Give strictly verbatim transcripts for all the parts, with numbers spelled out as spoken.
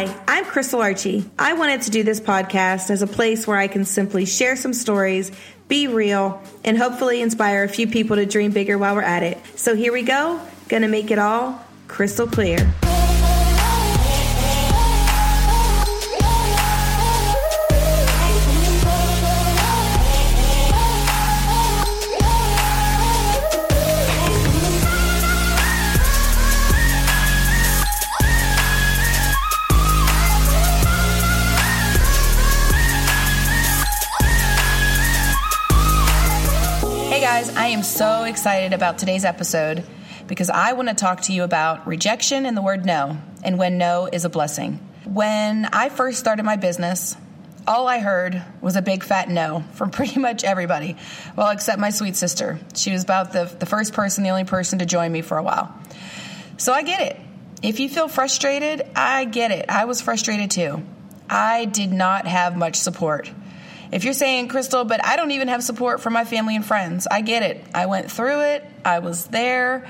Hi, I'm Crystal Archie. I wanted to do this podcast as a place where I can simply share some stories, be real, and hopefully inspire a few people to dream bigger while we're at it. So here we go. Gonna make it all crystal clear. I am so excited about today's episode because I want to talk to you about rejection and the word no, and when no is a blessing. When I first started my business, all I heard was a big fat no from pretty much everybody. Well, except my sweet sister. She was about the, the first person, the only person to join me for a while. So I get it. If you feel frustrated, I get it. I was frustrated too. I did not have much support. If you're saying, Crystal, but I don't even have support from my family and friends, I get it. I went through it. I was there.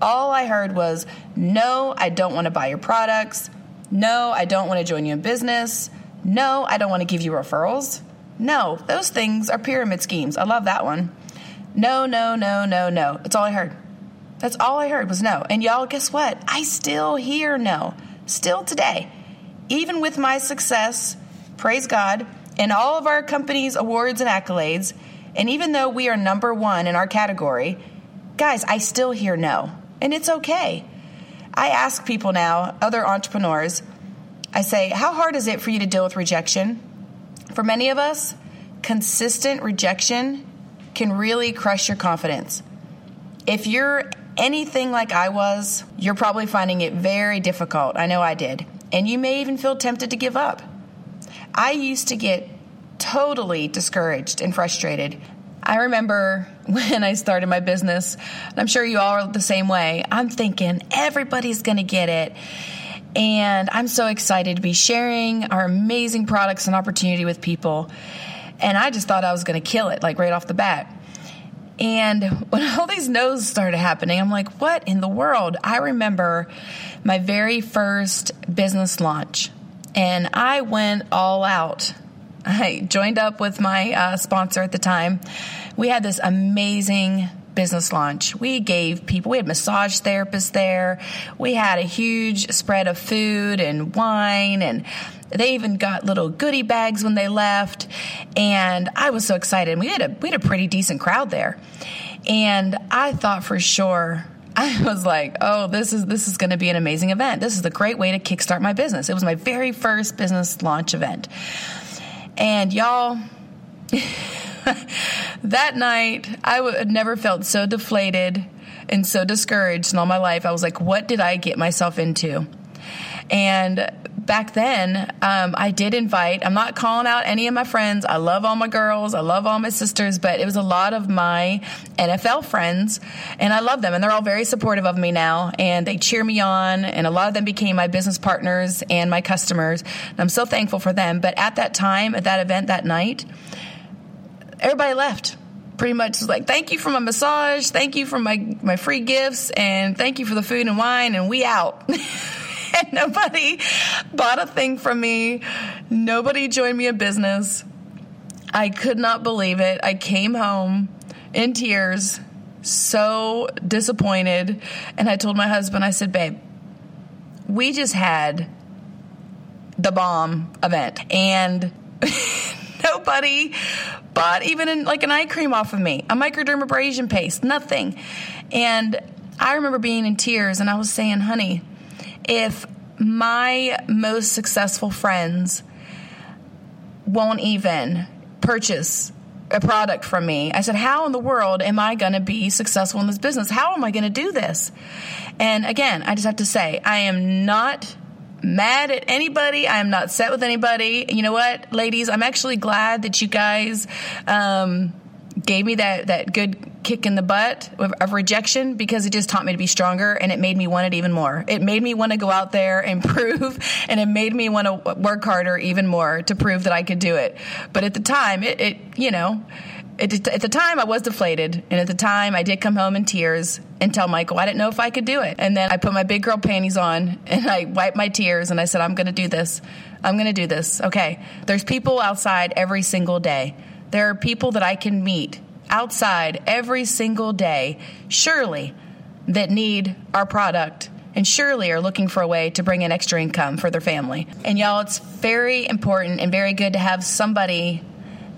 All I heard was, no, I don't want to buy your products. No, I don't want to join you in business. No, I don't want to give you referrals. No, those things are pyramid schemes. I love that one. No, no, no, no, no. That's all I heard. That's all I heard was no. And y'all, guess what? I still hear no. Still today. Even with my success, praise God, in all of our company's awards and accolades, and even though we are number one in our category, guys, I still hear no, and it's okay. I ask people now, other entrepreneurs, I say, how hard is it for you to deal with rejection? For many of us, consistent rejection can really crush your confidence. If you're anything like I was, you're probably finding it very difficult. I know I did. And you may even feel tempted to give up. I used to get totally discouraged and frustrated. I remember when I started my business, and I'm sure you all are the same way, I'm thinking everybody's going to get it. And I'm so excited to be sharing our amazing products and opportunity with people. And I just thought I was going to kill it, like right off the bat. And when all these no's started happening, I'm like, what in the world? I remember my very first business launch. And I went all out. I joined up with my uh, sponsor at the time. We had this amazing business launch. We gave people, we had massage therapists there. We had a huge spread of food and wine, and they even got little goodie bags when they left. And I was so excited. We had a, we had a pretty decent crowd there. And I thought for sure, I was like, oh, this is this is going to be an amazing event. This is a great way to kickstart my business. It was my very first business launch event. And y'all, that night, I w- had never felt so deflated and so discouraged in all my life. I was like, what did I get myself into? And back then, um, I did invite, I'm not calling out any of my friends. I love all my girls. I love all my sisters, but it was a lot of my N F L friends, and I love them, and they're all very supportive of me now, and they cheer me on, and a lot of them became my business partners and my customers, and I'm so thankful for them. But at that time, at that event that night, everybody left. Pretty much was like, thank you for my massage, thank you for my, my free gifts, and thank you for the food and wine, and we out. And nobody bought a thing from me. Nobody joined me in business. I could not believe it. I came home in tears, so disappointed. And I told my husband, I said, babe, we just had the bomb event. And nobody bought even an, like an eye cream off of me, a microdermabrasion paste, nothing. And I remember being in tears, and I was saying, honey, if my most successful friends won't even purchase a product from me, I said, how in the world am I going to be successful in this business? How am I going to do this? And again, I just have to say, I am not mad at anybody. I am not set with anybody. You know what, ladies? I'm actually glad that you guys um, gave me that, that good kick in the butt of rejection, because it just taught me to be stronger, and it made me want it even more. It made me want to go out there and prove, and it made me want to work harder even more to prove that I could do it. But at the time, it, it you know, it, at the time I was deflated, and at the time I did come home in tears, and tell Michael I didn't know if I could do it. And then I put my big girl panties on and I wiped my tears and I said, I'm going to do this. I'm going to do this. Okay. There's people outside every single day. There are people that I can meet outside every single day, surely, that need our product and surely are looking for a way to bring in extra income for their family. And y'all, it's very important and very good to have somebody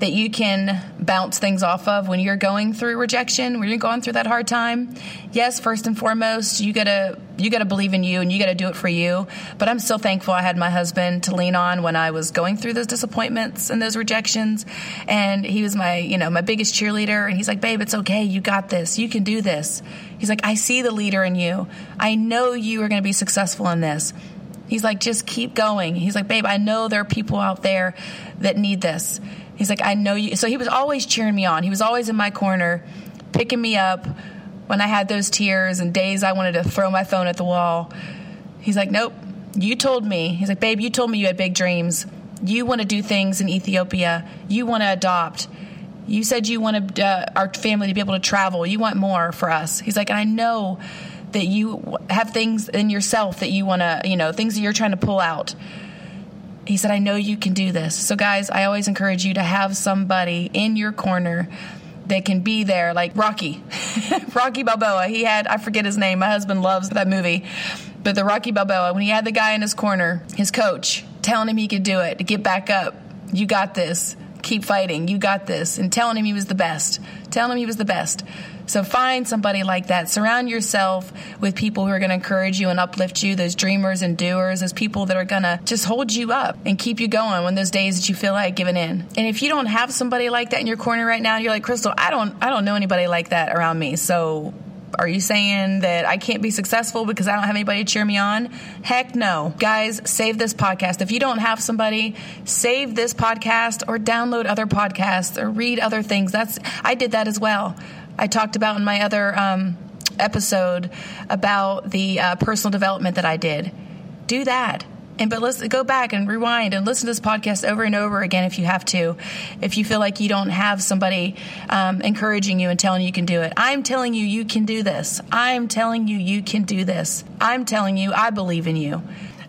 that you can bounce things off of when you're going through rejection, when you're going through that hard time. Yes, first and foremost, you gotta you gotta believe in you and you gotta do it for you. But I'm still thankful I had my husband to lean on when I was going through those disappointments and those rejections. And he was my, you know, my biggest cheerleader. And he's like, babe, it's okay. You got this. You can do this. He's like, I see the leader in you. I know you are gonna be successful in this. He's like, just keep going. He's like, babe, I know there are people out there that need this. He's like, I know you. So he was always cheering me on. He was always in my corner, picking me up when I had those tears and days I wanted to throw my phone at the wall. He's like, nope, you told me. He's like, babe, you told me you had big dreams. You want to do things in Ethiopia. You want to adopt. You said you wanted uh, our family to be able to travel. You want more for us. He's like, I know that you have things in yourself that you want to, you know, things that you're trying to pull out. He said, I know you can do this. So, guys, I always encourage you to have somebody in your corner that can be there, like Rocky. Rocky Balboa. He had, I forget his name. My husband loves that movie. But the Rocky Balboa, when he had the guy in his corner, his coach, telling him he could do it, to get back up, you got this, keep fighting, you got this, and telling him he was the best, telling him he was the best. So find somebody like that. Surround yourself with people who are going to encourage you and uplift you, those dreamers and doers, those people that are going to just hold you up and keep you going when those days that you feel like giving in. And if you don't have somebody like that in your corner right now, you're like, Crystal, I don't I don't know anybody like that around me. So are you saying that I can't be successful because I don't have anybody to cheer me on? Heck no. Guys, save this podcast. If you don't have somebody, save this podcast or download other podcasts or read other things. That's I did that as well. I talked about in my other um, episode about the uh, personal development that I did. Do that. And but listen, go back and rewind and listen to this podcast over and over again if you have to, if you feel like you don't have somebody um, encouraging you and telling you you can do it. I'm telling you, you can do this. I'm telling you, you can do this. I'm telling you, I believe in you.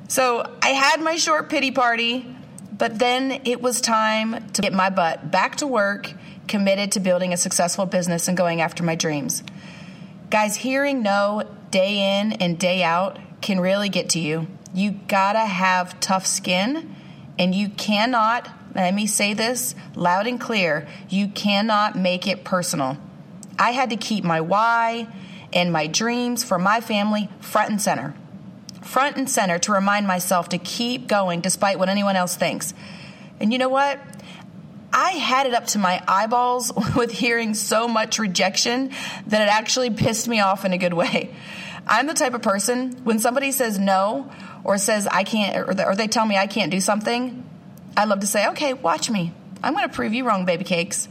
So I had my short pity party, but then it was time to get my butt back to work, committed to building a successful business and going after my dreams. Guys, hearing no day in and day out can really get to you. You gotta have tough skin, and you cannot, let me say this loud and clear, you cannot make it personal. I had to keep my why and my dreams for my family front and center. Front and center to remind myself to keep going despite what anyone else thinks. And you know what? I had it up to my eyeballs with hearing so much rejection that it actually pissed me off in a good way. I'm the type of person, when somebody says no or says I can't, or they tell me I can't do something, I love to say, okay, watch me. I'm going to prove you wrong, baby cakes.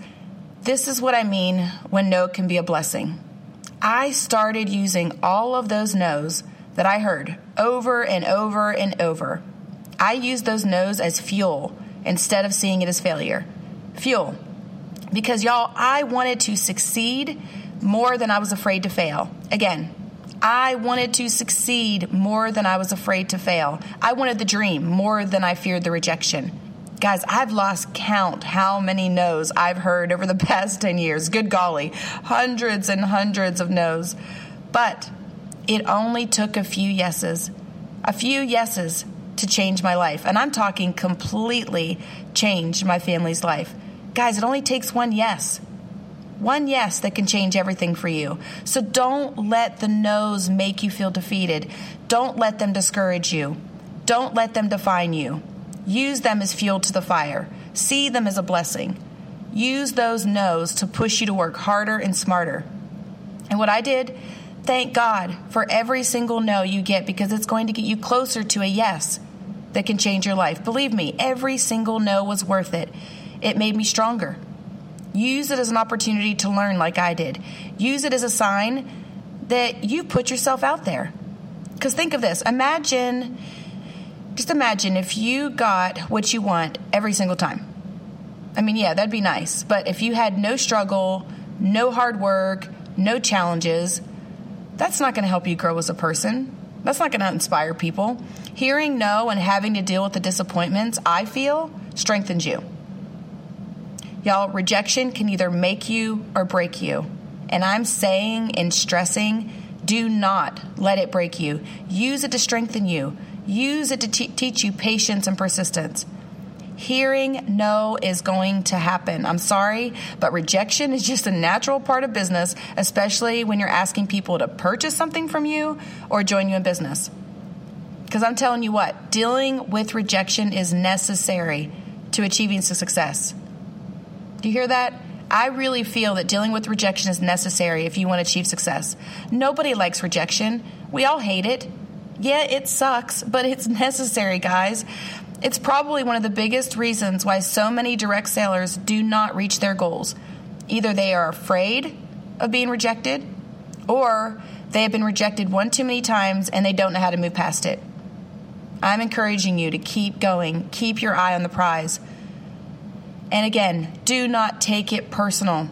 This is what I mean when no can be a blessing. I started using all of those no's that I heard over and over and over. I used those no's as fuel instead of seeing it as failure. Fuel. Because, y'all, I wanted to succeed more than I was afraid to fail. Again, I wanted to succeed more than I was afraid to fail. I wanted the dream more than I feared the rejection. Guys, I've lost count how many no's I've heard over the past ten years. Good golly, hundreds and hundreds of no's. But it only took a few yeses, a few yeses to change my life. And I'm talking completely change my family's life. Guys, it only takes one yes. One yes that can change everything for you. So don't let the no's make you feel defeated. Don't let them discourage you. Don't let them define you. Use them as fuel to the fire. See them as a blessing. Use those no's to push you to work harder and smarter. And what I did, thank God for every single no you get, because it's going to get you closer to a yes that can change your life. Believe me, every single no was worth it. It made me stronger. Use it as an opportunity to learn like I did. Use it as a sign that you put yourself out there. Because think of this. Imagine, just imagine if you got what you want every single time. I mean, yeah, that'd be nice. But if you had no struggle, no hard work, no challenges, That's not going to help you grow as a person. That's not going to inspire people. Hearing no and having to deal with the disappointments, I feel, strengthens you. Y'all, rejection can either make you or break you. And I'm saying and stressing, do not let it break you. Use it to strengthen you. Use it to te- teach you patience and persistence. Hearing no is going to happen. I'm sorry, but rejection is just a natural part of business, especially when you're asking people to purchase something from you or join you in business. Because I'm telling you what, dealing with rejection is necessary to achieving success. Do you hear that? I really feel that dealing with rejection is necessary if you want to achieve success. Nobody likes rejection. We all hate it. Yeah, it sucks, but it's necessary, guys. It's probably one of the biggest reasons why so many direct sellers do not reach their goals. Either they are afraid of being rejected, or they have been rejected one too many times and they don't know how to move past it. I'm encouraging you to keep going. Keep your eye on the prize. And again, do not take it personal.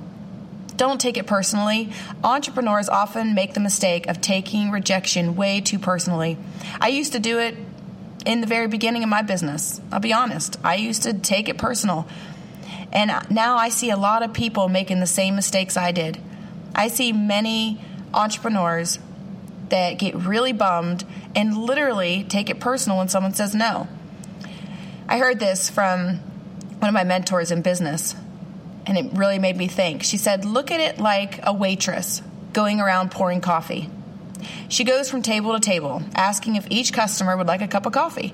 Don't take it personally. Entrepreneurs often make the mistake of taking rejection way too personally. I used to do it in the very beginning of my business. I'll be honest. I used to take it personal. And now I see a lot of people making the same mistakes I did. I see many entrepreneurs that get really bummed and literally take it personal when someone says no. I heard this from one of my mentors in business, and it really made me think. She said, look at it like a waitress going around pouring coffee. She goes from table to table, asking if each customer would like a cup of coffee.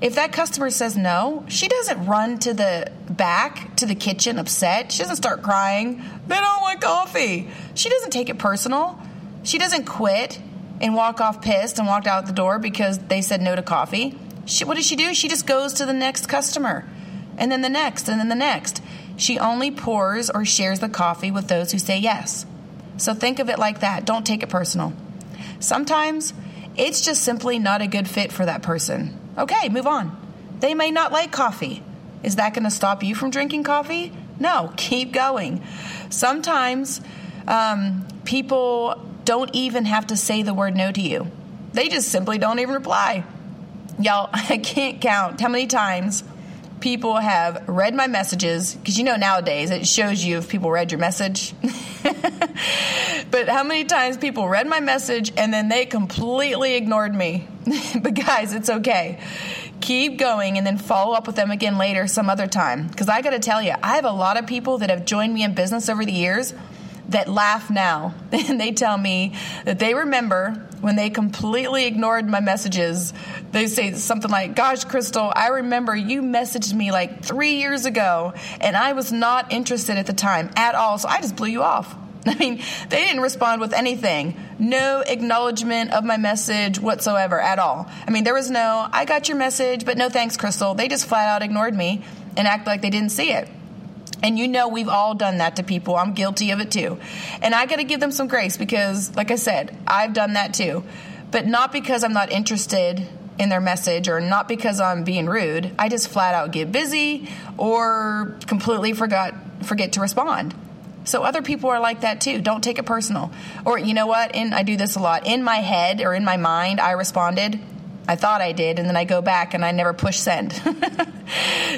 If that customer says no, she doesn't run to the back, to the kitchen, upset. She doesn't start crying. They don't want coffee. She doesn't take it personal. She doesn't quit and walk off pissed and walked out the door because they said no to coffee. She, what does she do? She just goes to the next customer, and then the next, and then the next. She only pours or shares the coffee with those who say yes. So think of it like that. Don't take it personal. Sometimes it's just simply not a good fit for that person. Okay, move on. They may not like coffee. Is that going to stop you from drinking coffee? No, keep going. Sometimes um, people don't even have to say the word no to you. They just simply don't even reply. Y'all, I can't count how many times people have read my messages, because you know nowadays it shows you if people read your message. But how many times people read my message and then they completely ignored me. But guys, it's okay. Keep going and then follow up with them again later some other time. Because I got to tell you, I have a lot of people that have joined me in business over the years that laugh now. And they tell me that they remember when they completely ignored my messages. They say something like, gosh, Crystal, I remember you messaged me like three years ago and I was not interested at the time at all. So I just blew you off. I mean, they didn't respond with anything. No acknowledgement of my message whatsoever at all. I mean, there was no, I got your message, but no thanks, Crystal. They just flat out ignored me and acted like they didn't see it. And you know we've all done that to people. I'm guilty of it too. And I got to give them some grace because, like I said, I've done that too. But not because I'm not interested in their message or not because I'm being rude. I just flat out get busy or completely forgot forget to respond. So other people are like that too. Don't take it personal. Or you know what? And I do this a lot. In my head or in my mind, I responded. I thought I did, and then I go back and I never push send.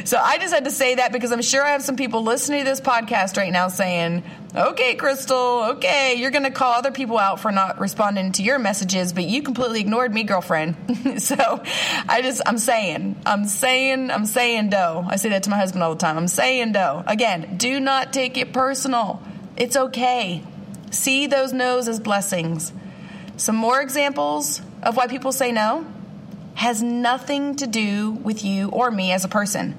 So I just had to say that because I'm sure I have some people listening to this podcast right now saying, okay, Crystal, okay, you're going to call other people out for not responding to your messages, but you completely ignored me, girlfriend. So I just, I'm saying, I'm saying, I'm saying dough. I say that to my husband all the time. I'm saying dough. Again, do not take it personal. It's okay. See those no's as blessings. Some more examples of why people say no. Has nothing to do with you or me as a person.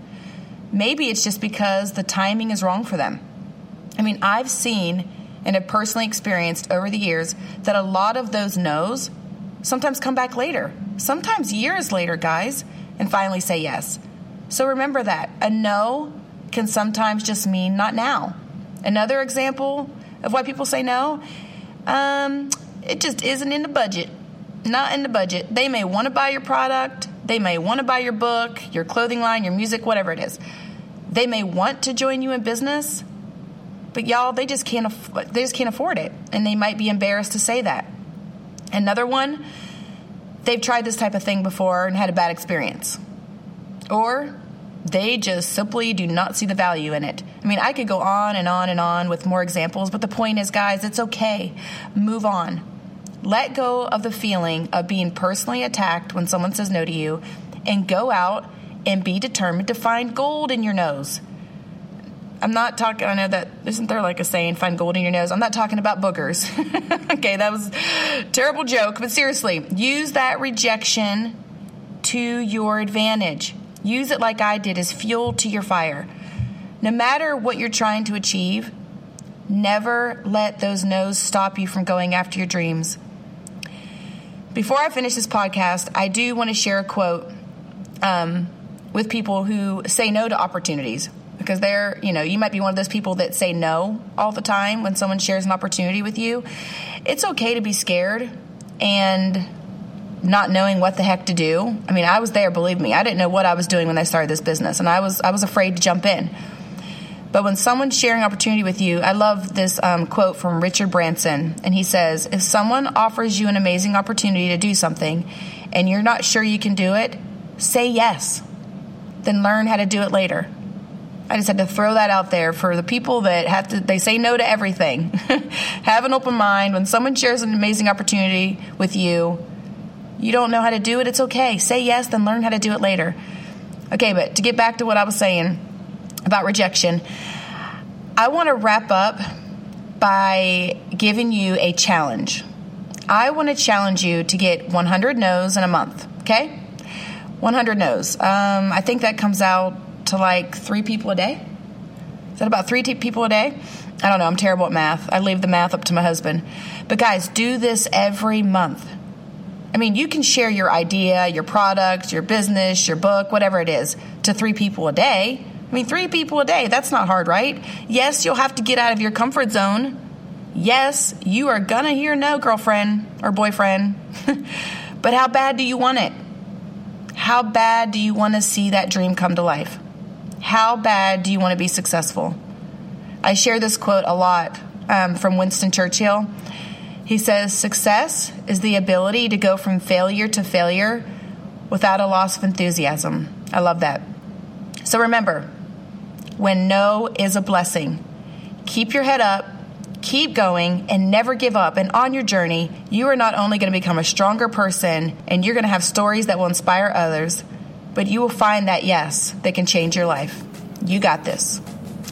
Maybe it's just because the timing is wrong for them. I mean, I've seen and have personally experienced over the years that a lot of those no's sometimes come back later, sometimes years later, guys, and finally say yes. So remember that. A no can sometimes just mean not now. Another example of why people say no, um, it just isn't in the budget. Not in the budget. They may want to buy your product. They may want to buy your book, your clothing line, your music, whatever it is. They may want to join you in business, but y'all, they just can't, aff- they just can't afford it. And they might be embarrassed to say that. Another one, they've tried this type of thing before and had a bad experience. Or they just simply do not see the value in it. I mean, I could go on and on and on with more examples, but the point is, guys, it's okay. Move on. Let go of the feeling of being personally attacked when someone says no to you, and go out and be determined to find gold in your nose. I'm not talking, I know that, isn't there like a saying, find gold in your nose? I'm not talking about boogers. Okay, that was a terrible joke, but seriously, use that rejection to your advantage. Use it like I did as fuel to your fire. No matter what you're trying to achieve, never let those no's stop you from going after your dreams. Before I finish this podcast, I do want to share a quote um, with people who say no to opportunities. Because they're, you know, you might be one of those people that say no all the time when someone shares an opportunity with you. It's okay to be scared and not knowing what the heck to do. I mean, I was there, believe me. I didn't know what I was doing when I started this business, and I was I was afraid to jump in. But when someone's sharing opportunity with you, I love this um, quote from Richard Branson, and he says, if someone offers you an amazing opportunity to do something and you're not sure you can do it, say yes, then learn how to do it later. I just had to throw that out there for the people that have to, they say no to everything. Have an open mind. When someone shares an amazing opportunity with you, you don't know how to do it, it's okay. Say yes, then learn how to do it later. Okay, but to get back to what I was saying about rejection, I want to wrap up by giving you a challenge. I want to challenge you to get one hundred no's in a month, okay? one hundred no's. Um, I think that comes out to like three people a day. Is that about three t- people a day? I don't know. I'm terrible at math. I leave the math up to my husband. But guys, do this every month. I mean, you can share your idea, your product, your business, your book, whatever it is, to three people a day. I mean, three people a day. That's not hard, right? Yes, you'll have to get out of your comfort zone. Yes, you are gonna hear no, girlfriend or boyfriend. But how bad do you want it? How bad do you want to see that dream come to life? How bad do you want to be successful? I share this quote a lot um, from Winston Churchill. He says, success is the ability to go from failure to failure without a loss of enthusiasm. I love that. So remember, when no is a blessing, keep your head up, keep going, and never give up. And on your journey, you are not only going to become a stronger person, and you're going to have stories that will inspire others, but you will find that yes, that can change your life. You got this.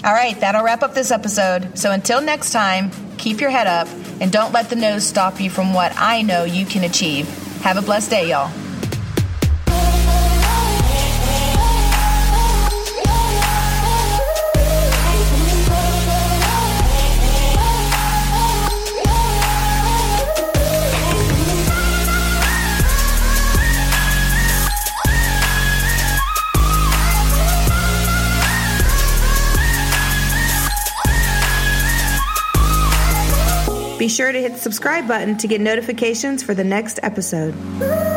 All right, that'll wrap up this episode. So until next time, keep your head up and don't let the no's stop you from what I know you can achieve. Have a blessed day, y'all. Be sure to hit the subscribe button to get notifications for the next episode.